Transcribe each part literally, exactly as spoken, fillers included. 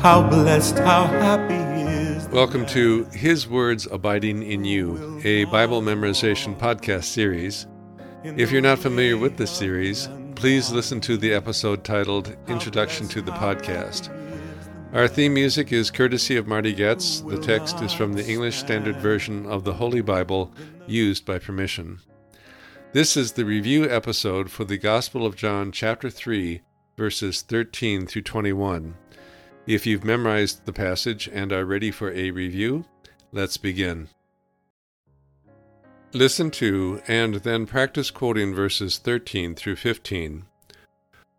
How blessed, how happy is the Welcome to His Words Abiding in You, a Bible memorization podcast series. If you're not familiar with this series, please listen to the episode titled Introduction to the Podcast. Our theme music is courtesy of Marty Goetz. The text is from the English Standard Version of the Holy Bible, used by permission. This is the review episode for the Gospel of John, chapter three, verses thirteen through twenty-one. If you've memorized the passage and are ready for a review, let's begin. Listen to and then practice quoting verses thirteen through fifteen.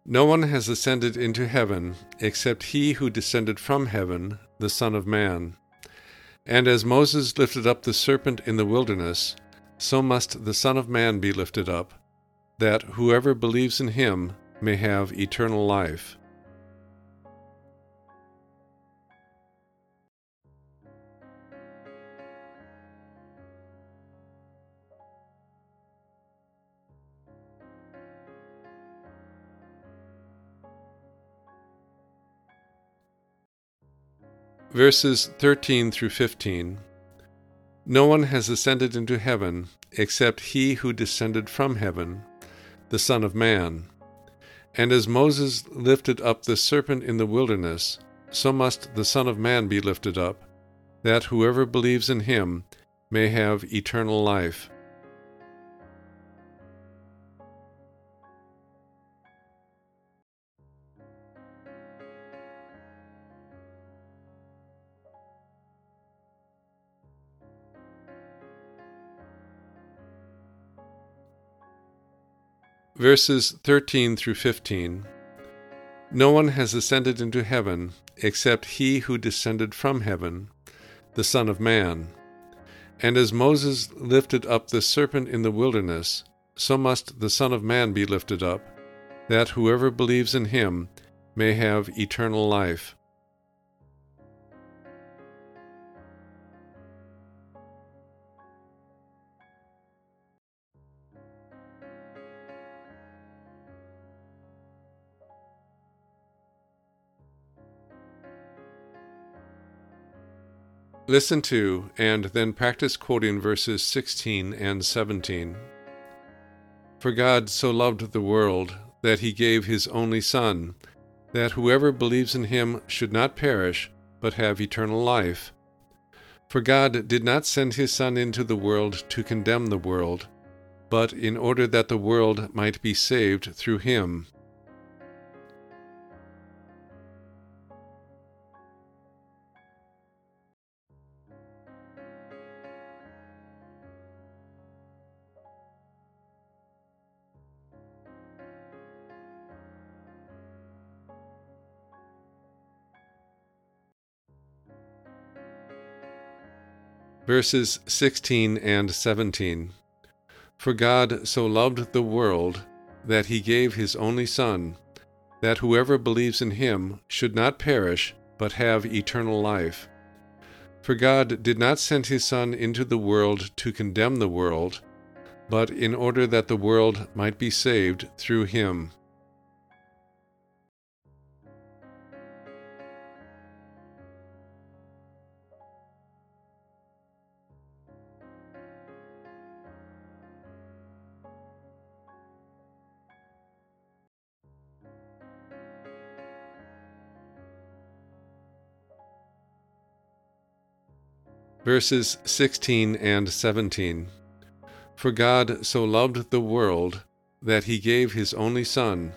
No one has ascended into heaven except he who descended from heaven, the Son of Man. And as Moses lifted up the serpent in the wilderness, so must the Son of Man be lifted up, that whoever believes in him may have eternal life. Verses thirteen through fifteen. No one has ascended into heaven except he who descended from heaven, the Son of Man. And as Moses lifted up the serpent in the wilderness, so must the Son of Man be lifted up, that whoever believes in him may have eternal life. Verses thirteen through fifteen. No one has ascended into heaven except he who descended from heaven, the Son of Man. And as Moses lifted up the serpent in the wilderness, so must the Son of Man be lifted up, that whoever believes in him may have eternal life. Listen to and then practice quoting verses sixteen and seventeen. For God so loved the world that he gave his only Son, that whoever believes in him should not perish, but have eternal life. For God did not send his Son into the world to condemn the world, but in order that the world might be saved through him. Verses sixteen and seventeen. For God so loved the world that he gave his only Son, that whoever believes in him should not perish, but have eternal life. For God did not send his Son into the world to condemn the world, but in order that the world might be saved through him. Verses sixteen and seventeen. For God so loved the world that he gave his only Son,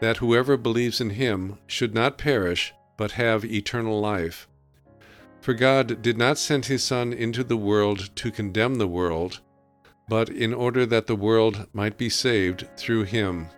that whoever believes in him should not perish, but have eternal life. For God did not send his Son into the world to condemn the world, but in order that the world might be saved through him.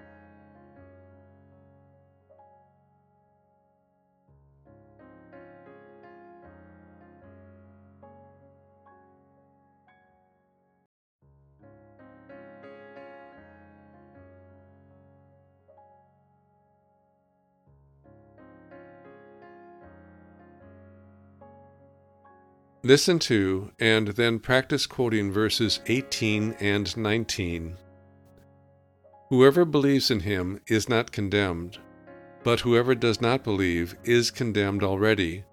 Listen to and then practice quoting verses eighteen and nineteen. Whoever believes in him is not condemned, But whoever does not believe is condemned already,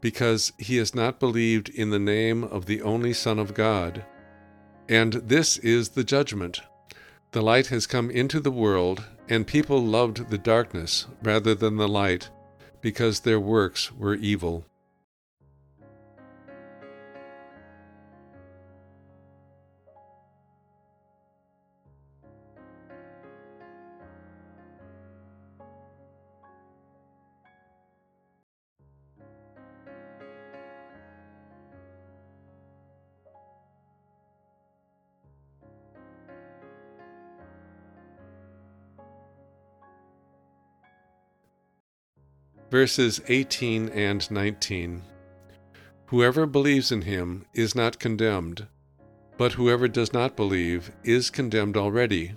because he has not believed in the name of the only Son of God. And this is the judgment. The light has come into the world, and people loved the darkness rather than the light, because their works were evil. Verses eighteen and nineteen. Whoever believes in him is not condemned, but whoever does not believe is condemned already,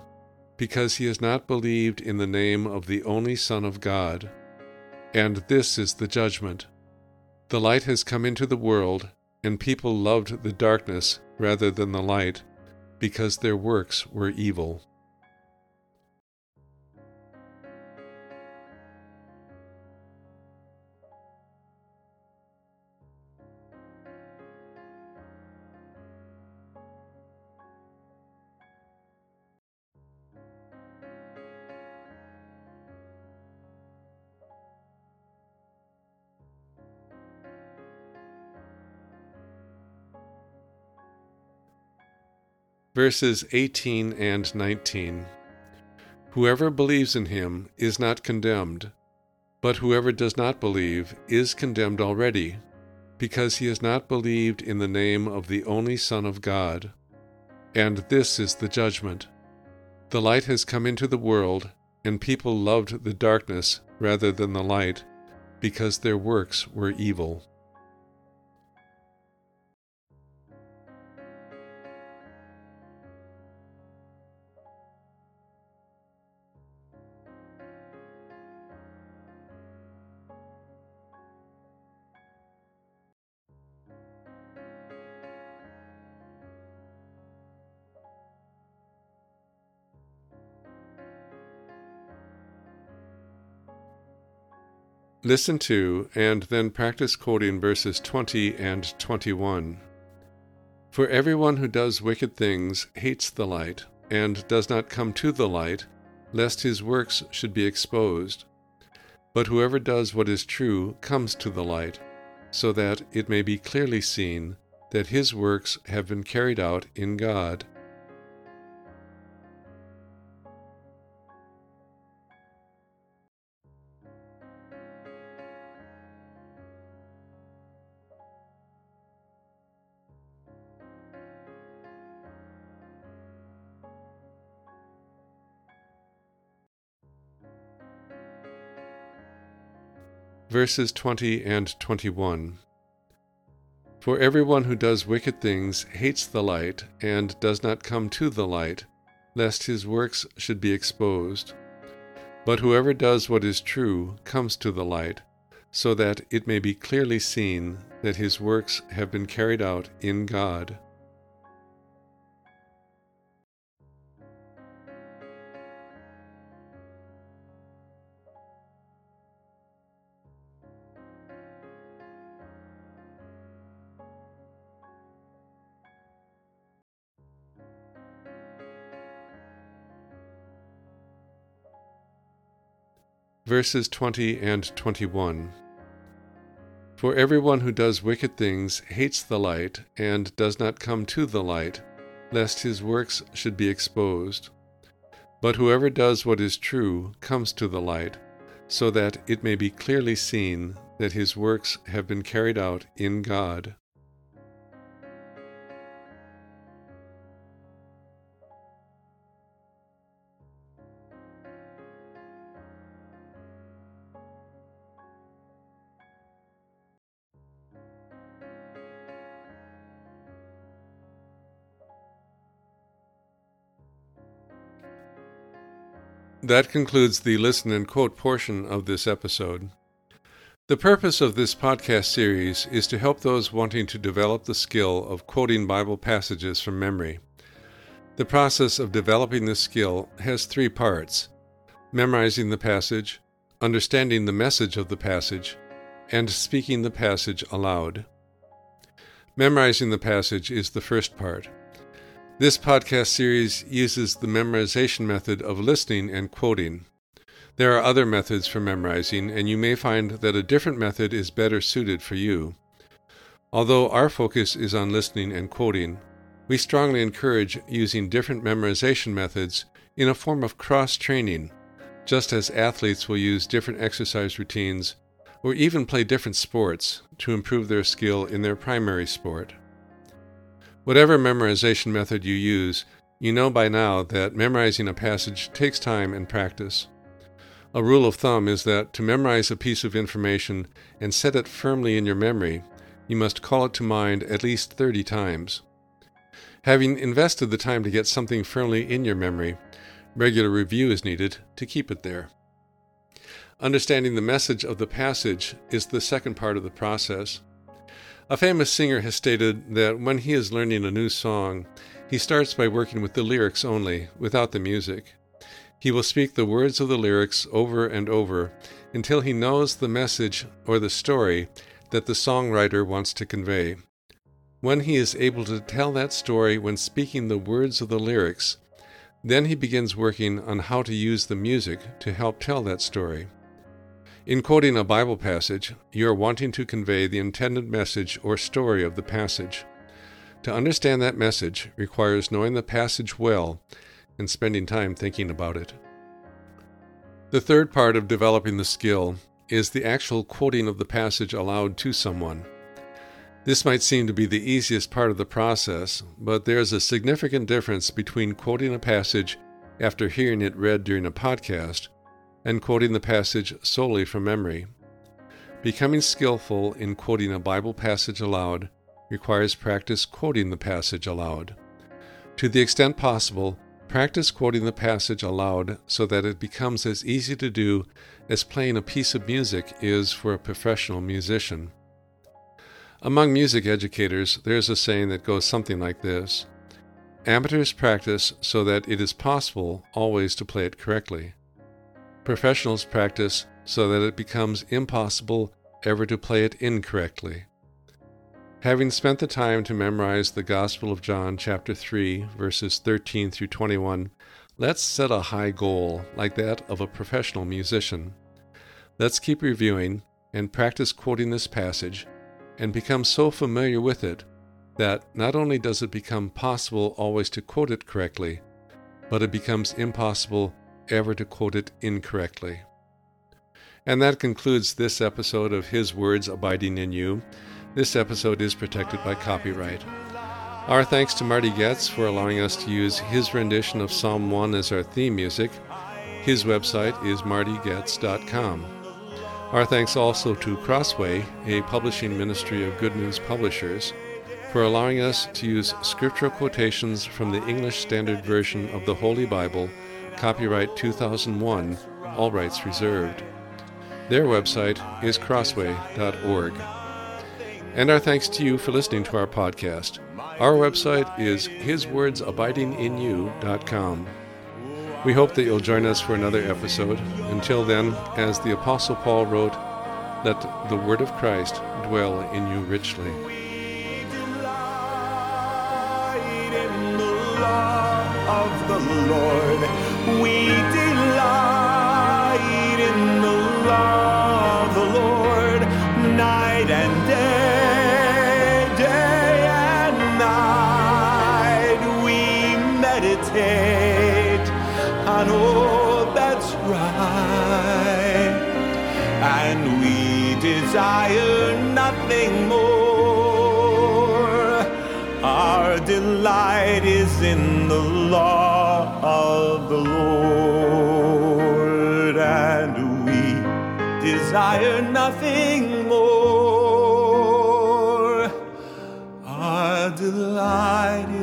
because he has not believed in the name of the only Son of God. And this is the judgment. The light has come into the world, and people loved the darkness rather than the light, because their works were evil. Verses eighteen and nineteen. Whoever believes in him is not condemned, but whoever does not believe is condemned already, because he has not believed in the name of the only Son of God. And this is the judgment. The light has come into the world, and people loved the darkness rather than the light, because their works were evil. Listen to and then practice quoting verses twenty and twenty-one. For everyone who does wicked things hates the light, and does not come to the light, lest his works should be exposed. But whoever does what is true comes to the light, so that it may be clearly seen that his works have been carried out in God. Verses twenty and twenty-one. For everyone who does wicked things hates the light, and does not come to the light, lest his works should be exposed. But whoever does what is true comes to the light, so that it may be clearly seen that his works have been carried out in God. Verses twenty and twenty-one. For everyone who does wicked things hates the light, and does not come to the light, lest his works should be exposed. But whoever does what is true comes to the light, so that it may be clearly seen that his works have been carried out in God. That concludes the listen and quote portion of this episode. The purpose of this podcast series is to help those wanting to develop the skill of quoting Bible passages from memory. The process of developing this skill has three parts: memorizing the passage, understanding the message of the passage, and speaking the passage aloud. Memorizing the passage is the first part. This podcast series uses the memorization method of listening and quoting. There are other methods for memorizing, and you may find that a different method is better suited for you. Although our focus is on listening and quoting, we strongly encourage using different memorization methods in a form of cross-training, just as athletes will use different exercise routines or even play different sports to improve their skill in their primary sport. Whatever memorization method you use, you know by now that memorizing a passage takes time and practice. A rule of thumb is that to memorize a piece of information and set it firmly in your memory, you must call it to mind at least thirty times. Having invested the time to get something firmly in your memory, regular review is needed to keep it there. Understanding the message of the passage is the second part of the process. A famous singer has stated that when he is learning a new song, he starts by working with the lyrics only, without the music. He will speak the words of the lyrics over and over until he knows the message or the story that the songwriter wants to convey. When he is able to tell that story when speaking the words of the lyrics, then he begins working on how to use the music to help tell that story. In quoting a Bible passage, you are wanting to convey the intended message or story of the passage. To understand that message requires knowing the passage well and spending time thinking about it. The third part of developing the skill is the actual quoting of the passage aloud to someone. This might seem to be the easiest part of the process, but there is a significant difference between quoting a passage after hearing it read during a podcast and quoting the passage solely from memory. Becoming skillful in quoting a Bible passage aloud requires practice quoting the passage aloud. To the extent possible, practice quoting the passage aloud so that it becomes as easy to do as playing a piece of music is for a professional musician. Among music educators, there is a saying that goes something like this: amateurs practice so that it is possible always to play it correctly. Professionals practice so that it becomes impossible ever to play it incorrectly. Having spent the time to memorize the Gospel of John, chapter three, verses thirteen through twenty-one, let's set a high goal like that of a professional musician. Let's keep reviewing and practice quoting this passage and become so familiar with it that not only does it become possible always to quote it correctly, but it becomes impossible ever to quote it incorrectly. And that concludes this episode of His Words Abiding in You. This episode is protected by copyright. Our thanks to Marty Goetz for allowing us to use his rendition of Psalm one as our theme music. His website is Marty Goetz dot com. Our thanks also to Crossway, a publishing ministry of Good News Publishers, for allowing us to use scriptural quotations from the English Standard Version of the Holy Bible, copyright two thousand one, all rights reserved. Their website is crossway dot org. And our thanks to you for listening to our podcast. Our website is his words abiding in you dot com. We hope that you'll join us for another episode. Until then, as the Apostle Paul wrote, let the word of Christ dwell in you richly. We delight in the law of the Lord. We delight in the law of the Lord, night and day. Oh, that's right, and we desire nothing more. Our delight is in the law of the Lord, and we desire nothing more. Our delight is